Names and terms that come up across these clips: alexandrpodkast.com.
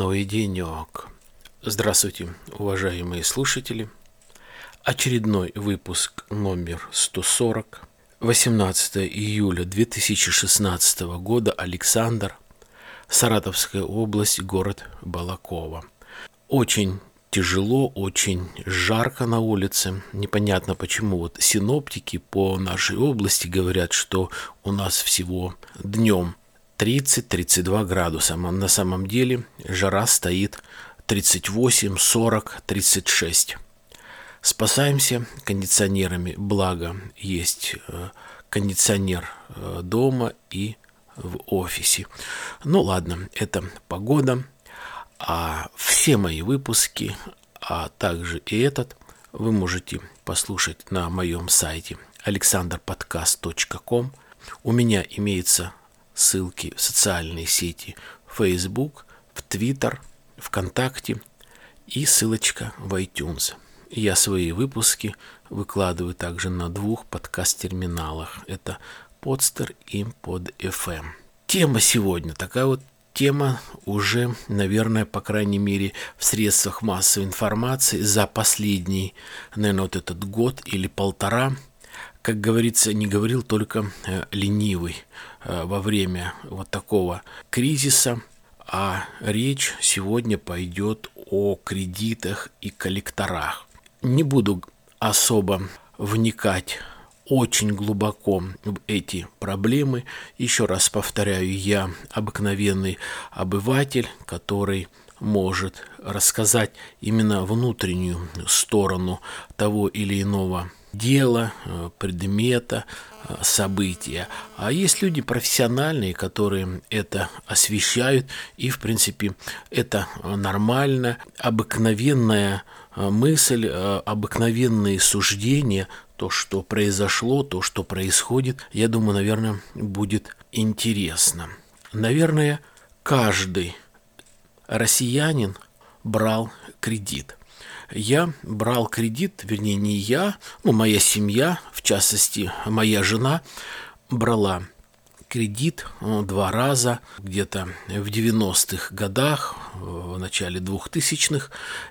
Новый денек. Здравствуйте, уважаемые слушатели. Очередной выпуск номер 140. 18 июля 2016 года. Александр. Саратовская область, город Балаково. Очень тяжело, очень жарко на улице. Непонятно, почему синоптики по нашей области говорят, что у нас всего днем 30-32 градуса. На самом деле жара стоит 38, 40, 36. Спасаемся кондиционерами. Благо есть кондиционер дома и в офисе. Ну ладно, это погода. А все мои выпуски, а также и этот, вы можете послушать на моем сайте alexandrpodkast.com. У меня имеются ссылки в социальные сети: Facebook, в Twitter, ВКонтакте и ссылочка в iTunes. Я свои выпуски выкладываю также на двух подкаст-терминалах. Это Podster и Pod.Fm. Тема сегодня такая тема уже, наверное, по крайней мере, в средствах массовой информации за последний, наверное, этот год или полтора, как говорится, не говорил только ленивый во время такого кризиса. А речь сегодня пойдет о кредитах и коллекторах. Не буду особо вникать очень глубоко в эти проблемы. Еще раз повторяю, я обыкновенный обыватель, который может рассказать именно внутреннюю сторону того или иного дела, предмета, события. А есть люди профессиональные, которые это освещают, и, в принципе, это нормально. Обыкновенная мысль, обыкновенные суждения, то, что произошло, то, что происходит, я думаю, наверное, будет интересно. Наверное, каждый россиянин брал кредит. Я брал кредит, вернее, не я, моя семья, в частности, моя жена брала кредит два раза, где-то в 90-х годах, в начале 2000-х.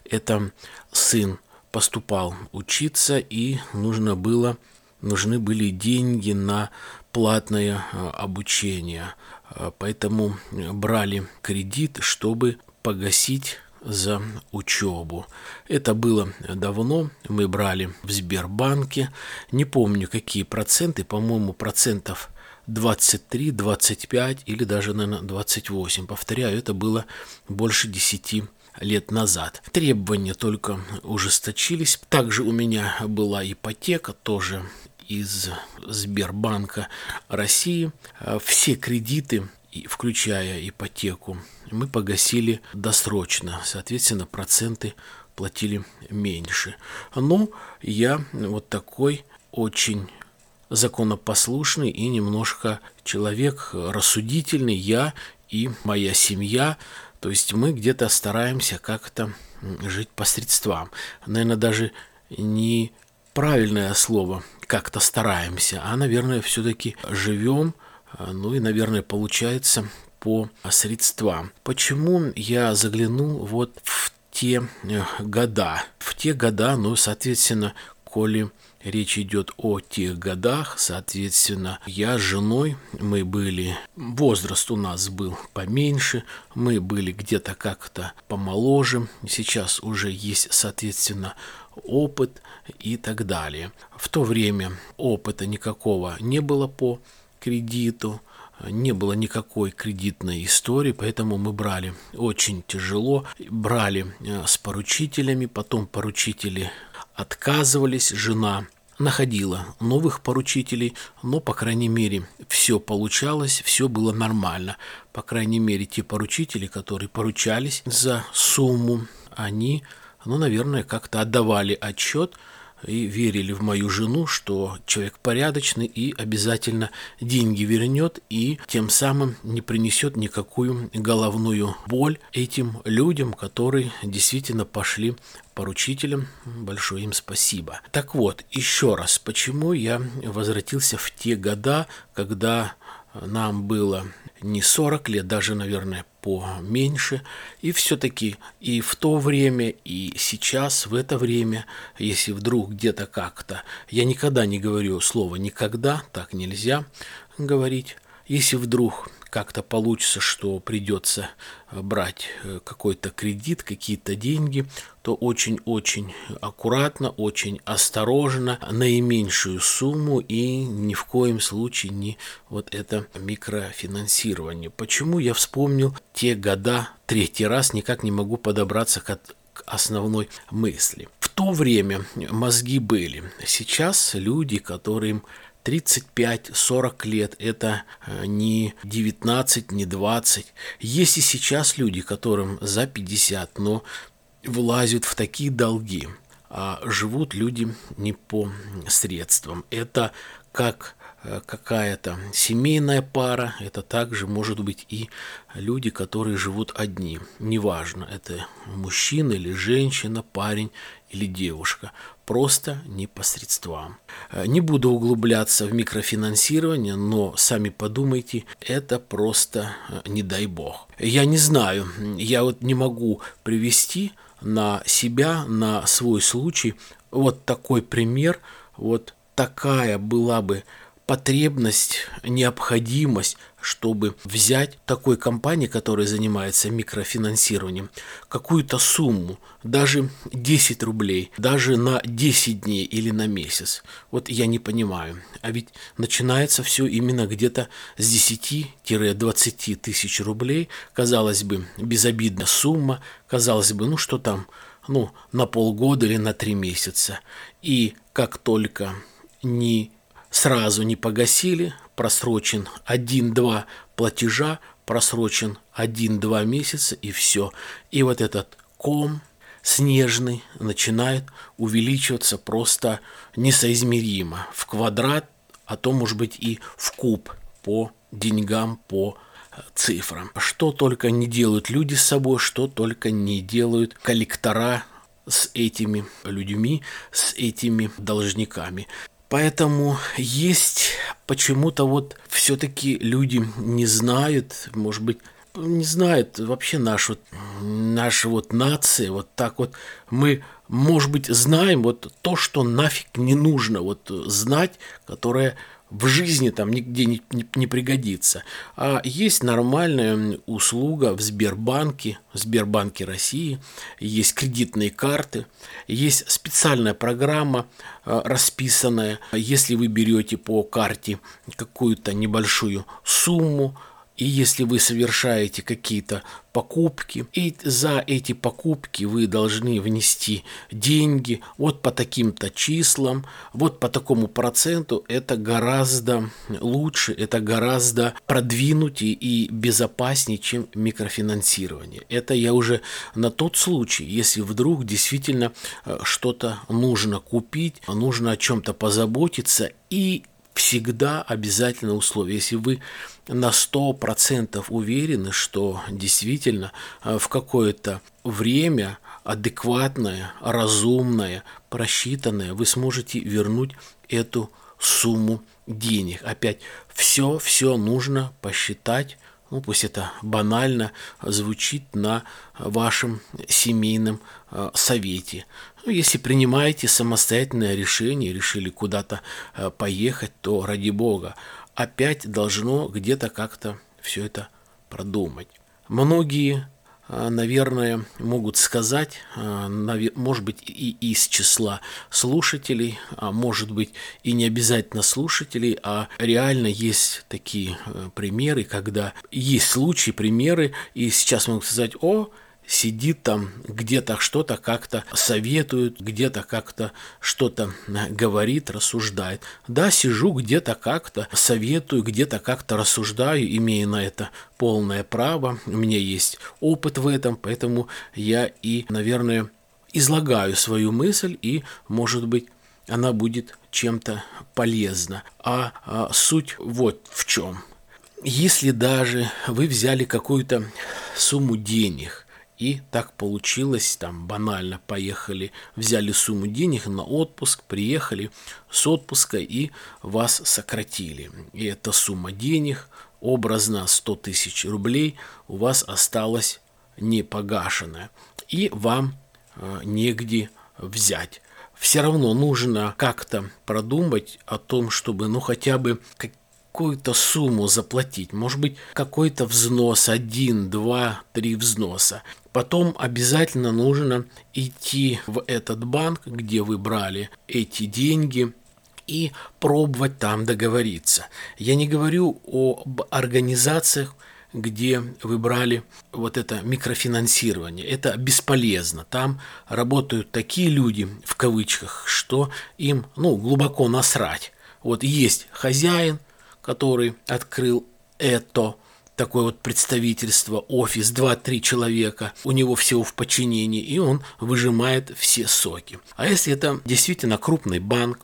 Это сын поступал учиться, и нужны были деньги на платное обучение. Поэтому брали кредит, чтобы погасить за учебу. Это было давно. Мы брали в Сбербанке. Не помню, какие проценты. По-моему, процентов 23, 25 или даже, наверное, 28. Повторяю, это было больше 10 лет назад. Требования только ужесточились. Также у меня была ипотека, тоже из Сбербанка России. Все кредиты, включая ипотеку, мы погасили досрочно, соответственно, проценты платили меньше. Но я такой очень законопослушный и немножко человек рассудительный, я и моя семья. То есть мы где-то стараемся как-то жить по средствам. Наверное, даже неправильное слово «как-то стараемся», а, наверное, все-таки живем, и, наверное, получается по средствам. Почему я заглянул в те года? В те года, соответственно, коли речь идет о тех годах, соответственно, я с женой, мы были, возраст у нас был поменьше, мы были где-то как-то помоложе, сейчас уже есть, соответственно, опыт и так далее. В то время опыта никакого не было по кредиту, не было никакой кредитной истории, поэтому мы брали очень тяжело, брали с поручителями, потом поручители отказывались, жена находила новых поручителей, но, по крайней мере, все получалось, все было нормально. По крайней мере, те поручители, которые поручались за сумму, они, наверное, как-то отдавали отчет и верили в мою жену, что человек порядочный и обязательно деньги вернет и тем самым не принесет никакую головную боль этим людям, которые действительно пошли поручителям. Большое им спасибо. Так вот, еще раз, почему я возвратился в те года, когда нам было не 40 лет, даже, наверное, поменьше. И все-таки и в то время, и сейчас, в это время, если вдруг где-то как-то... Я никогда не говорю слово «никогда», так нельзя говорить. Если вдруг как-то получится, что придется брать какой-то кредит, какие-то деньги, то очень-очень аккуратно, очень осторожно, наименьшую сумму и ни в коем случае не вот это микрофинансирование. Почему я вспомнил те года третий раз, никак не могу подобраться к основной мысли. В то время мозги были. Сейчас люди, которым 35-40 лет, это не 19, не 20. Есть и сейчас люди, которым за 50, но влазят в такие долги, а живут люди не по средствам. Это как какая-то семейная пара, это также может быть и люди, которые живут одни. Неважно, это мужчина или женщина, парень или девушка. Просто не по средствам. Не буду углубляться в микрофинансирование, но сами подумайте, это просто не дай бог. Я не знаю, я вот не могу привести на себя, на свой случай вот такой пример, вот такая была бы потребность, необходимость, чтобы взять такой компании, которая занимается микрофинансированием, какую-то сумму, даже 10 рублей, даже на 10 дней или на месяц. Вот я не понимаю. А ведь начинается все именно где-то с 10-20 тысяч рублей. Казалось бы, безобидная сумма. Казалось бы, ну что там, ну на полгода или на 3 месяца. И как только сразу не погасили, просрочен 1-2 платежа, просрочен 1-2 месяца и все. И вот этот ком снежный начинает увеличиваться просто несоизмеримо. В квадрат, а то может быть и в куб по деньгам, по цифрам. Что только не делают люди с собой, что только не делают коллектора с этими людьми, с этими должниками. Поэтому есть почему-то вот все-таки люди не знают, может быть, не знают вообще нашу нацию, вот так вот мы, может быть, знаем вот то, что нафиг не нужно вот знать, которое в жизни там нигде не пригодится. А есть нормальная услуга в Сбербанке России, есть кредитные карты, есть специальная программа расписанная. Если вы берете по карте какую-то небольшую сумму, и если вы совершаете какие-то покупки, и за эти покупки вы должны внести деньги вот по таким-то числам, вот по такому проценту, это гораздо лучше, это гораздо продвинутее и безопаснее, чем микрофинансирование. Это я уже на тот случай, если вдруг действительно что-то нужно купить, нужно о чем-то позаботиться, и всегда обязательно условие. Если вы на 100% уверены, что действительно в какое-то время адекватное, разумное, просчитанное, вы сможете вернуть эту сумму денег. Опять все нужно посчитать, ну пусть это банально звучит, на вашем семейном совете. Ну, если принимаете самостоятельное решение, решили куда-то поехать, то ради бога, опять должно где-то как-то все это продумать. Многие, наверное, могут сказать, может быть, и из числа слушателей, а может быть, и не обязательно слушателей, а реально есть такие примеры, когда есть случаи, примеры, и сейчас могут сказать: о, сидит там, где-то что-то как-то советует, где-то как-то что-то говорит, рассуждает. Да, сижу где-то как-то, советую, где-то как-то рассуждаю, имея на это полное право. У меня есть опыт в этом, поэтому я и, наверное, излагаю свою мысль, и, может быть, она будет чем-то полезна. А суть вот в чем. Если даже вы взяли какую-то сумму денег, И так получилось, там банально поехали, взяли сумму денег на отпуск, приехали с отпуска и вас сократили. И эта сумма денег, образно 100 тысяч рублей, у вас осталась непогашенная. И вам негде взять. Все равно нужно как-то продумать о том, чтобы хотя бы какую-то сумму заплатить. Может быть, какой-то взнос, 1, 2, 3 взноса. Потом обязательно нужно идти в этот банк, где вы брали эти деньги, и пробовать там договориться. Я не говорю об организациях, где вы брали это микрофинансирование. Это бесполезно. Там работают такие люди, в кавычках, что им глубоко насрать. Есть хозяин, который открыл это такое представительство, офис, 2-3 человека, у него всего в подчинении, и он выжимает все соки. А если это действительно крупный банк,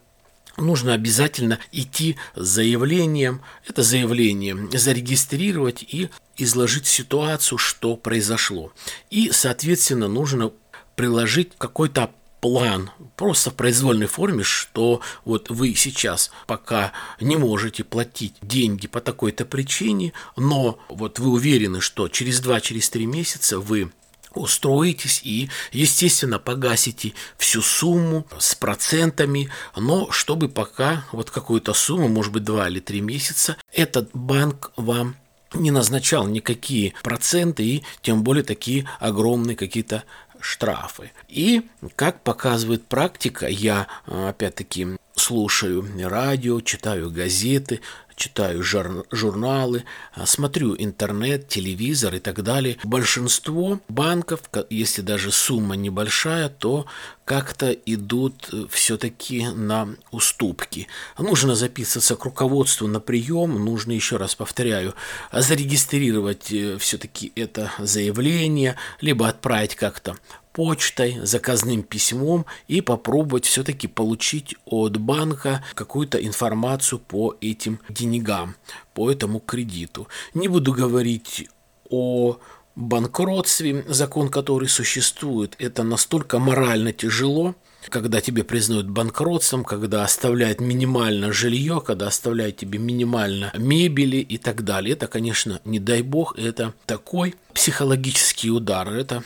нужно обязательно идти с заявлением, это заявление зарегистрировать и изложить ситуацию, что произошло. И, соответственно, нужно приложить какой-то план, просто в произвольной форме, что вы сейчас пока не можете платить деньги по такой-то причине, но вы уверены, что через 2-3 месяца вы устроитесь и, естественно, погасите всю сумму с процентами, но чтобы пока какую-то сумму, может быть, 2 или 3 месяца, этот банк вам не назначал никакие проценты и тем более такие огромные какие-то штрафы. И, как показывает практика, я опять-таки слушаю радио, читаю газеты, читаю журналы, смотрю интернет, телевизор и так далее. Большинство банков, если даже сумма небольшая, то как-то идут все-таки на уступки. Нужно записываться к руководству на прием, нужно, еще раз повторяю, зарегистрировать все-таки это заявление, либо отправить как-то почтой, заказным письмом и попробовать все-таки получить от банка какую-то информацию по этим деньгам, по этому кредиту. Не буду говорить о банкротстве, закон, который существует, это настолько морально тяжело, когда тебе признают банкротством, когда оставляют минимально жилье, когда оставляют тебе минимально мебели и так далее. Это, конечно, не дай бог, это такой психологический удар, это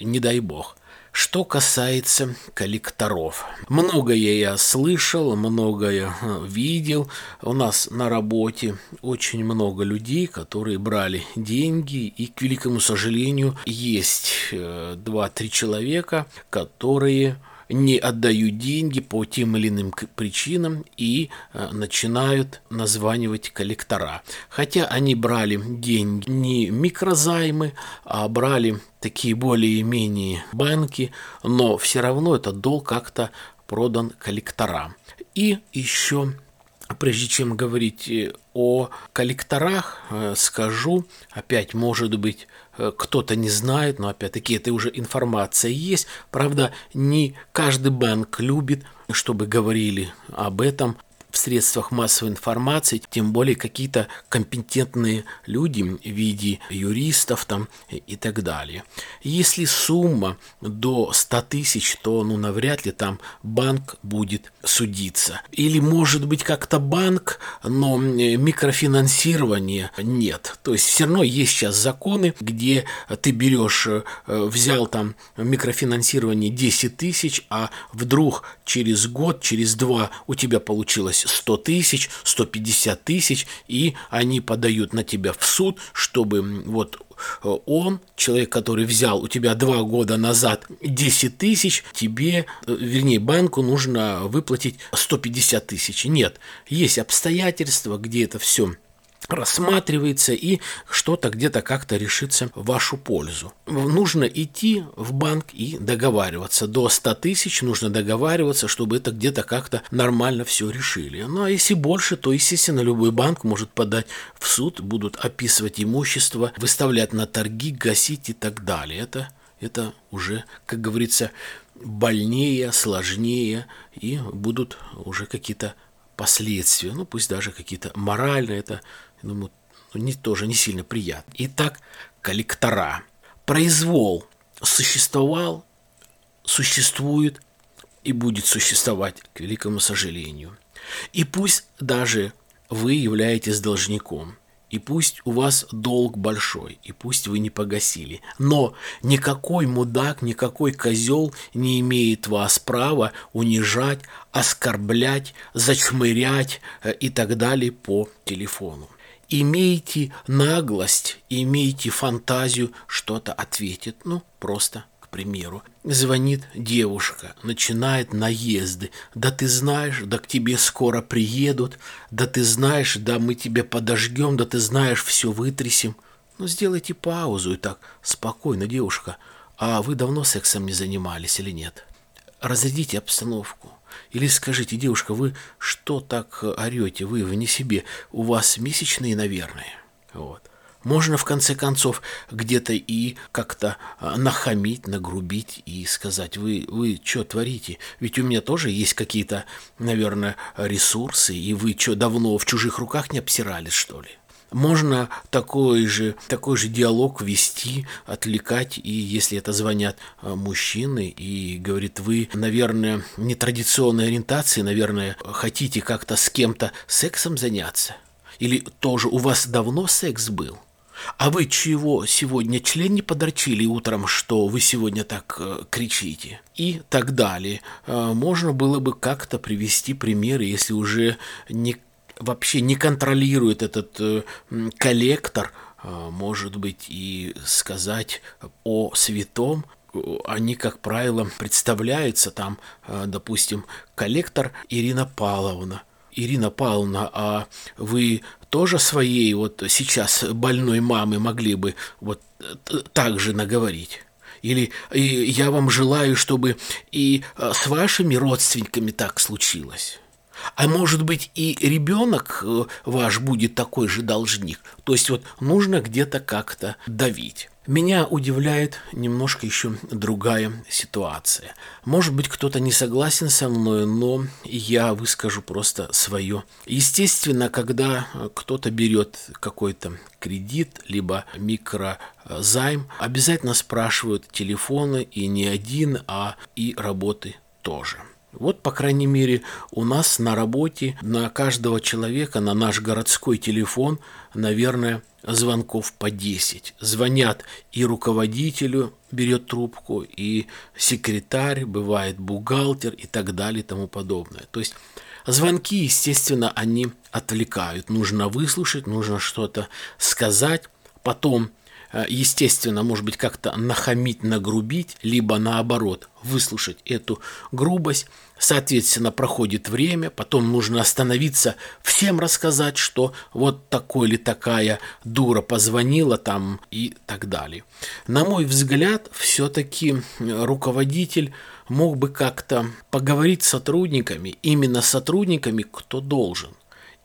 не дай бог. Что касается коллекторов. Многое я слышал, многое видел. У нас на работе очень много людей, которые брали деньги. И, к великому сожалению, есть 2-3 человека, которые не отдают деньги по тем или иным причинам и начинают названивать коллектора. Хотя они брали деньги не микрозаймы, а брали такие более-менее банки, но все равно этот долг как-то продан коллекторам. И еще, прежде чем говорить о коллекторах, скажу, опять, может быть, кто-то не знает, но опять-таки это уже информация есть. Правда, не каждый банк любит, чтобы говорили об этом в средствах массовой информации, тем более какие-то компетентные люди в виде юристов там и так далее. Если сумма до 100 тысяч, то навряд ли там банк будет судиться. Или может быть как-то банк, но микрофинансирования нет. То есть все равно есть сейчас законы, где ты берешь, взял там микрофинансирование 10 тысяч, а вдруг через год, через 2 у тебя получилось 100 тысяч, 150 тысяч, и они подают на тебя в суд, чтобы он, человек, который взял у тебя 2 года назад 10 тысяч, тебе, вернее, банку нужно выплатить 150 тысяч. Нет, есть обстоятельства, где это все рассматривается и что-то где-то как-то решится в вашу пользу. Нужно идти в банк и договариваться. До 100 тысяч нужно договариваться, чтобы это где-то как-то нормально все решили. А если больше, то, естественно, любой банк может подать в суд, будут описывать имущество, выставлять на торги, гасить и так далее. Это уже, как говорится, больнее, сложнее и будут уже какие-то последствия, пусть даже какие-то моральные, это, я думаю, тоже не сильно приятно. Итак, коллектора. произвол существовал, существует и будет существовать, к великому сожалению. И пусть даже вы являетесь должником, и пусть у вас долг большой, и пусть вы не погасили, но никакой мудак, никакой козел не имеет вас права унижать, оскорблять, зачмырять и так далее по телефону. Имейте наглость, имейте фантазию что-то ответить, просто... К примеру, звонит девушка, начинает наезды. Да ты знаешь, да к тебе скоро приедут, да ты знаешь, да мы тебя подождем, да ты знаешь, все вытрясем. Сделайте паузу и так, спокойно, девушка, а вы давно сексом не занимались или нет? Разрядите обстановку. Или скажите, девушка, вы что так орете, вы вне себе, у вас месячные, наверное. Вот. Можно, в конце концов, где-то и как-то нахамить, нагрубить и сказать, вы что творите? Ведь у меня тоже есть какие-то, наверное, ресурсы, и вы что, давно в чужих руках не обсирались, что ли? Можно такой же диалог вести, отвлекать, и если это звонят мужчины и говорит, вы, наверное, нетрадиционной ориентации, наверное, хотите как-то с кем-то сексом заняться? Или тоже у вас давно секс был? А вы чего сегодня член не подрочили утром, что вы сегодня так кричите? И так далее. Можно было бы как-то привести примеры, если уже вообще не контролирует этот коллектор, может быть, и сказать о святом. Они, как правило, представляются там, допустим, коллектор Ирина Павловна. Ирина Павловна, а вы тоже своей вот сейчас больной мамы могли бы вот так же наговорить? Или я вам желаю, чтобы и с вашими родственниками так случилось? А может быть, и ребенок ваш будет такой же должник? То есть вот нужно где-то как-то давить. Меня удивляет немножко еще другая ситуация. Может быть, кто-то не согласен со мной, но я выскажу просто свое. Естественно, когда кто-то берет какой-то кредит, либо микрозайм, обязательно спрашивают телефоны, и не один, а и работы тоже. Вот, по крайней мере, у нас на работе на каждого человека, на наш городской телефон, наверное, звонков по 10. Звонят и руководителю, берет трубку, и секретарь, бывает бухгалтер и так далее и тому подобное. То есть звонки, естественно, они отвлекают. Нужно выслушать, нужно что-то сказать. Потом, естественно, может быть, как-то нахамить, нагрубить, либо наоборот, выслушать эту грубость. Соответственно, проходит время, потом нужно остановиться, всем рассказать, что вот такой или такая дура позвонила там и так далее. На мой взгляд, все-таки руководитель мог бы как-то поговорить с сотрудниками, именно с сотрудниками, кто должен.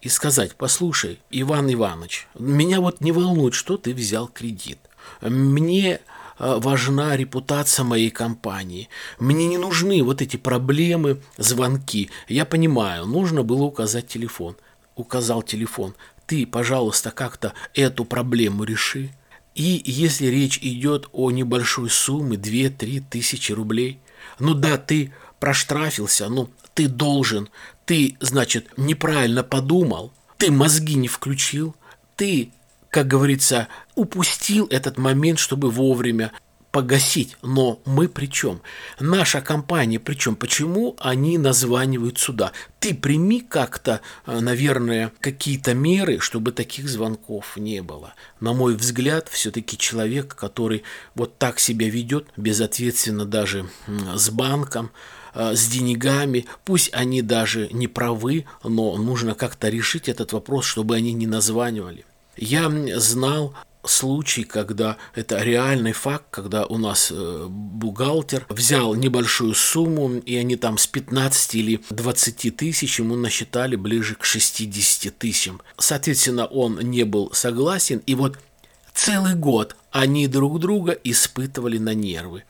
И сказать, послушай, Иван Иванович, меня вот не волнует, что ты взял кредит. Мне важна репутация моей компании. Мне не нужны вот эти проблемы, звонки. Я понимаю, нужно было указать телефон. Указал телефон. Ты, пожалуйста, как-то эту проблему реши. И если речь идет о небольшой сумме, 2-3 тысячи рублей, да, ты проштрафился, ты должен... Ты, значит, неправильно подумал, ты мозги не включил, ты, как говорится, упустил этот момент, чтобы вовремя погасить. Но мы при чем? Наша компания при чем? Почему они названивают сюда? Ты прими как-то, наверное, какие-то меры, чтобы таких звонков не было. На мой взгляд, все-таки человек, который вот так себя ведет, безответственно даже с банком, с деньгами, пусть они даже не правы, но нужно как-то решить этот вопрос, чтобы они не названивали. Я знал случай, когда это реальный факт, когда у нас бухгалтер взял небольшую сумму, и они там с 15 или 20 тысяч ему насчитали ближе к 60 тысячам. Соответственно, он не был согласен, и вот целый год они друг друга испытывали на нервы.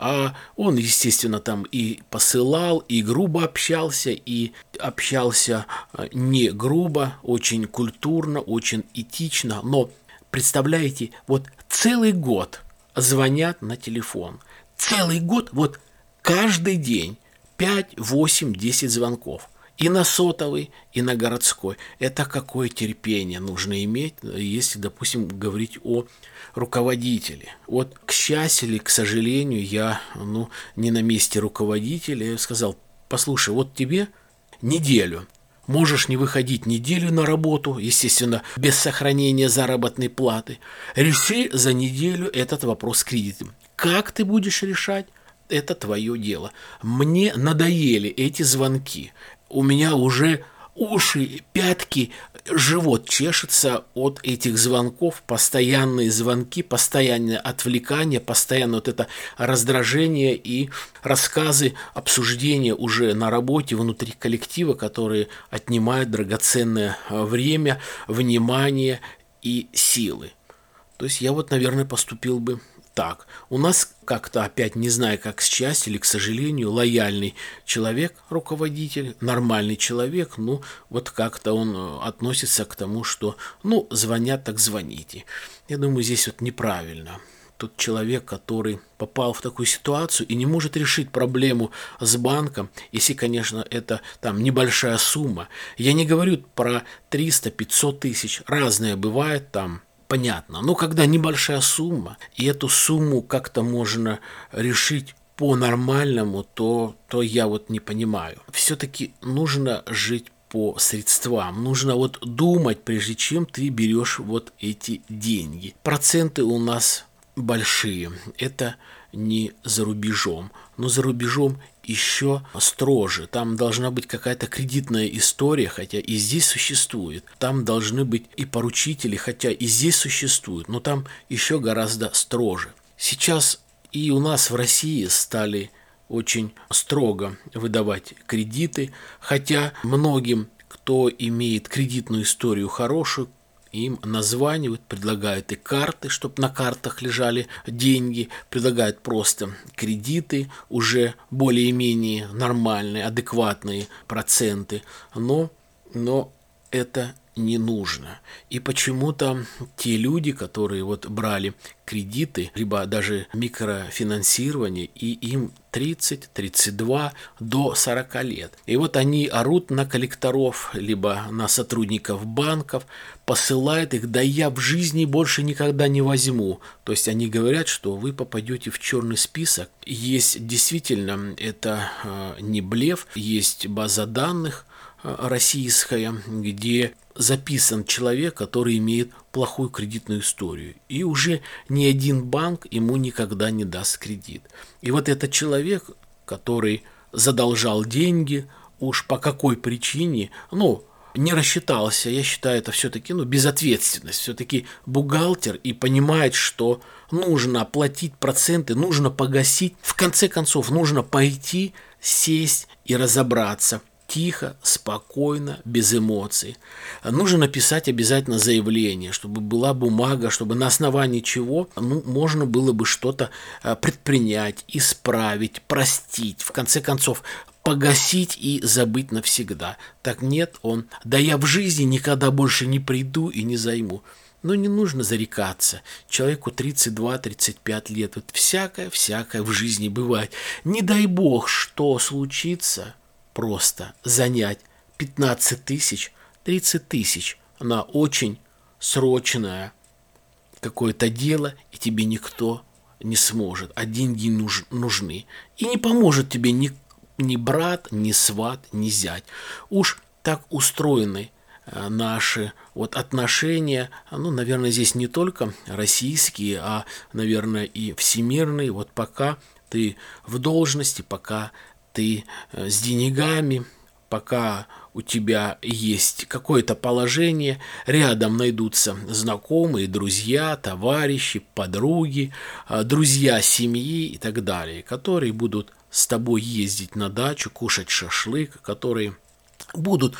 А он, естественно, там и посылал, и грубо общался, и общался не грубо, очень культурно, очень этично. Но, представляете, вот целый год звонят на телефон. Целый год, вот каждый день 5, 8, 10 звонков. И на сотовый, и на городской. Это какое терпение нужно иметь, если, допустим, говорить о руководителе. Вот, к счастью или к сожалению, я не на месте руководителя. Я сказал, послушай, вот тебе неделю. Можешь не выходить неделю на работу, естественно, без сохранения заработной платы. Реши за неделю этот вопрос с кредитом. Как ты будешь решать? Это твое дело. Мне надоели эти звонки. У меня уже уши, пятки, живот чешется от этих звонков. Постоянные звонки, постоянное отвлекание, постоянно вот это раздражение и рассказы, обсуждения уже на работе, внутри коллектива, которые отнимают драгоценное время, внимание и силы. То есть я вот, наверное, поступил бы так. У нас как-то, опять не знаю, как к счастью или к сожалению, лояльный человек, руководитель, нормальный человек, вот как-то он относится к тому, что, звонят, так звоните. Я думаю, здесь вот неправильно. Тот человек, который попал в такую ситуацию и не может решить проблему с банком, если, конечно, это там небольшая сумма. Я не говорю про 300-500 тысяч, разное бывает там. Понятно, но когда небольшая сумма, и эту сумму как-то можно решить по-нормальному, то я вот не понимаю. Все-таки нужно жить по средствам, нужно вот думать, прежде чем ты берешь вот эти деньги. Проценты у нас большие, это не за рубежом, но за рубежом еще строже. Там должна быть какая-то кредитная история, хотя и здесь существует. Там должны быть и поручители, хотя и здесь существуют, но там еще гораздо строже. Сейчас и у нас в России стали очень строго выдавать кредиты, хотя многим, кто имеет кредитную историю хорошую, им названивают, предлагают и карты, чтобы на картах лежали деньги, предлагают просто кредиты, уже более-менее нормальные, адекватные проценты, но это не нужно. И почему-то те люди, которые вот брали кредиты, либо даже микрофинансирование, и им 30, 32 до 40 лет. И вот они орут на коллекторов, либо на сотрудников банков, посылают их, да я в жизни больше никогда не возьму. То есть они говорят, что вы попадете в черный список. Есть действительно, это не блеф, есть база данных российская, где записан человек, который имеет плохую кредитную историю. И уже ни один банк ему никогда не даст кредит. И вот этот человек, который задолжал деньги, уж по какой причине, не рассчитался, я считаю, это все-таки безответственность. Все-таки бухгалтер и понимает, что нужно оплатить проценты, нужно погасить. В конце концов, нужно пойти, сесть и разобраться. Тихо, спокойно, без эмоций. Нужно написать обязательно заявление, чтобы была бумага, чтобы на основании чего можно было бы что-то предпринять, исправить, простить, в конце концов погасить и забыть навсегда. Так нет, да я в жизни никогда больше не приду и не займу. Но не нужно зарекаться. Человеку 32-35 лет, вот всякое в жизни бывает. Не дай бог, что случится. Просто занять 15 тысяч, 30 тысяч на очень срочное какое-то дело, и тебе никто не сможет, а деньги нужны. И не поможет тебе ни брат, ни сват, ни зять. Уж так устроены наши отношения, наверное, здесь не только российские, а, наверное, и всемирные. Вот пока ты в должности, пока ты с деньгами, пока у тебя есть какое-то положение, рядом найдутся знакомые, друзья, товарищи, подруги, друзья семьи и так далее, которые будут с тобой ездить на дачу, кушать шашлык, которые будут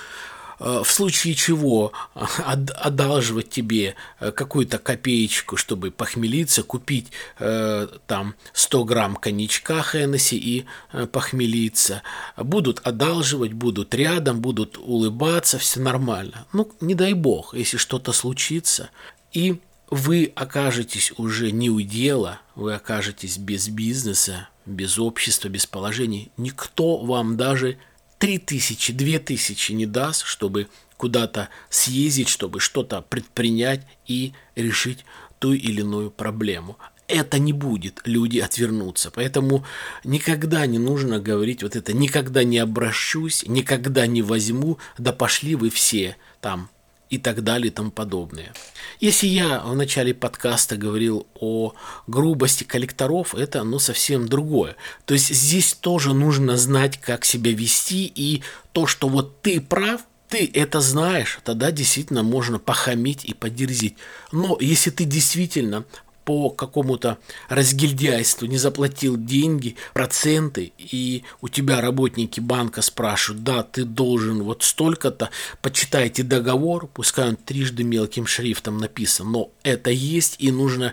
в случае чего одалживать тебе какую-то копеечку, чтобы похмелиться, купить там 100 грамм коньячка Хеннесси и похмелиться. Будут одалживать, будут рядом, будут улыбаться, все нормально. Не дай бог, если что-то случится. И вы окажетесь уже не у дела, вы окажетесь без бизнеса, без общества, без положений. Никто вам даже 3000, 2000 не даст, чтобы куда-то съездить, чтобы что-то предпринять и решить ту или иную проблему. Это не будет, люди отвернутся. Поэтому никогда не нужно говорить вот это «никогда не обращусь», «никогда не возьму», «да пошли вы все» там и так далее и тому подобное. Если я в начале подкаста говорил о грубости коллекторов, это оно совсем другое. То есть здесь тоже нужно знать, как себя вести, и то, что вот ты прав, ты это знаешь, тогда действительно можно похамить и подерзить. Но если ты действительно по какому-то разгильдяйству не заплатил деньги, проценты, и у тебя работники банка спрашивают, да, ты должен вот столько-то, почитайте договор, пускай он трижды мелким шрифтом написан, но это есть и нужно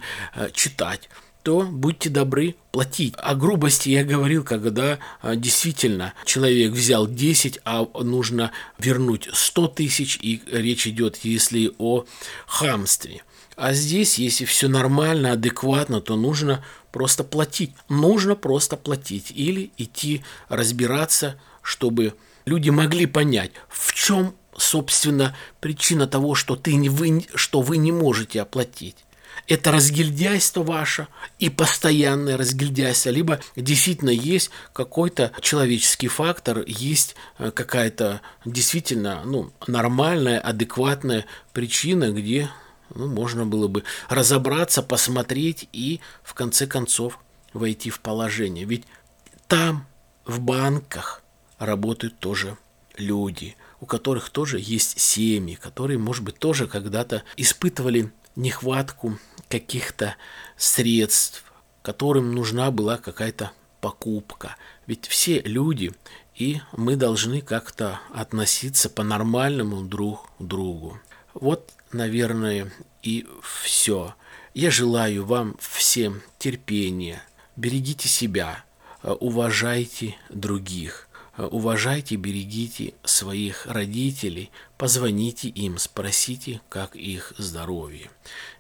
читать, то будьте добры платить. О грубости я говорил, когда действительно человек взял 10, а нужно вернуть 100 тысяч, и речь идет, если о хамстве. А здесь, если все нормально, адекватно, то нужно просто платить. Нужно просто платить или идти разбираться, чтобы люди могли понять, в чем, собственно, причина того, что вы не можете оплатить. Это разгильдяйство ваше и постоянное разгильдяйство. Либо действительно есть какой-то человеческий фактор, есть какая-то действительно нормальная, адекватная причина, где... можно было бы разобраться, посмотреть и, в конце концов, войти в положение. Ведь там, в банках, работают тоже люди, у которых тоже есть семьи, которые, может быть, тоже когда-то испытывали нехватку каких-то средств, которым нужна была какая-то покупка. Ведь все люди, и мы должны как-то относиться по-нормальному друг к другу. Вот, наверное, и все. Я желаю вам всем терпения. Берегите себя, уважайте других, уважайте, берегите своих родителей, позвоните им, спросите, как их здоровье.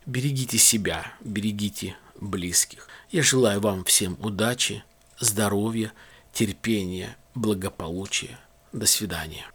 Берегите себя, берегите близких. Я желаю вам всем удачи, здоровья, терпения, благополучия. До свидания.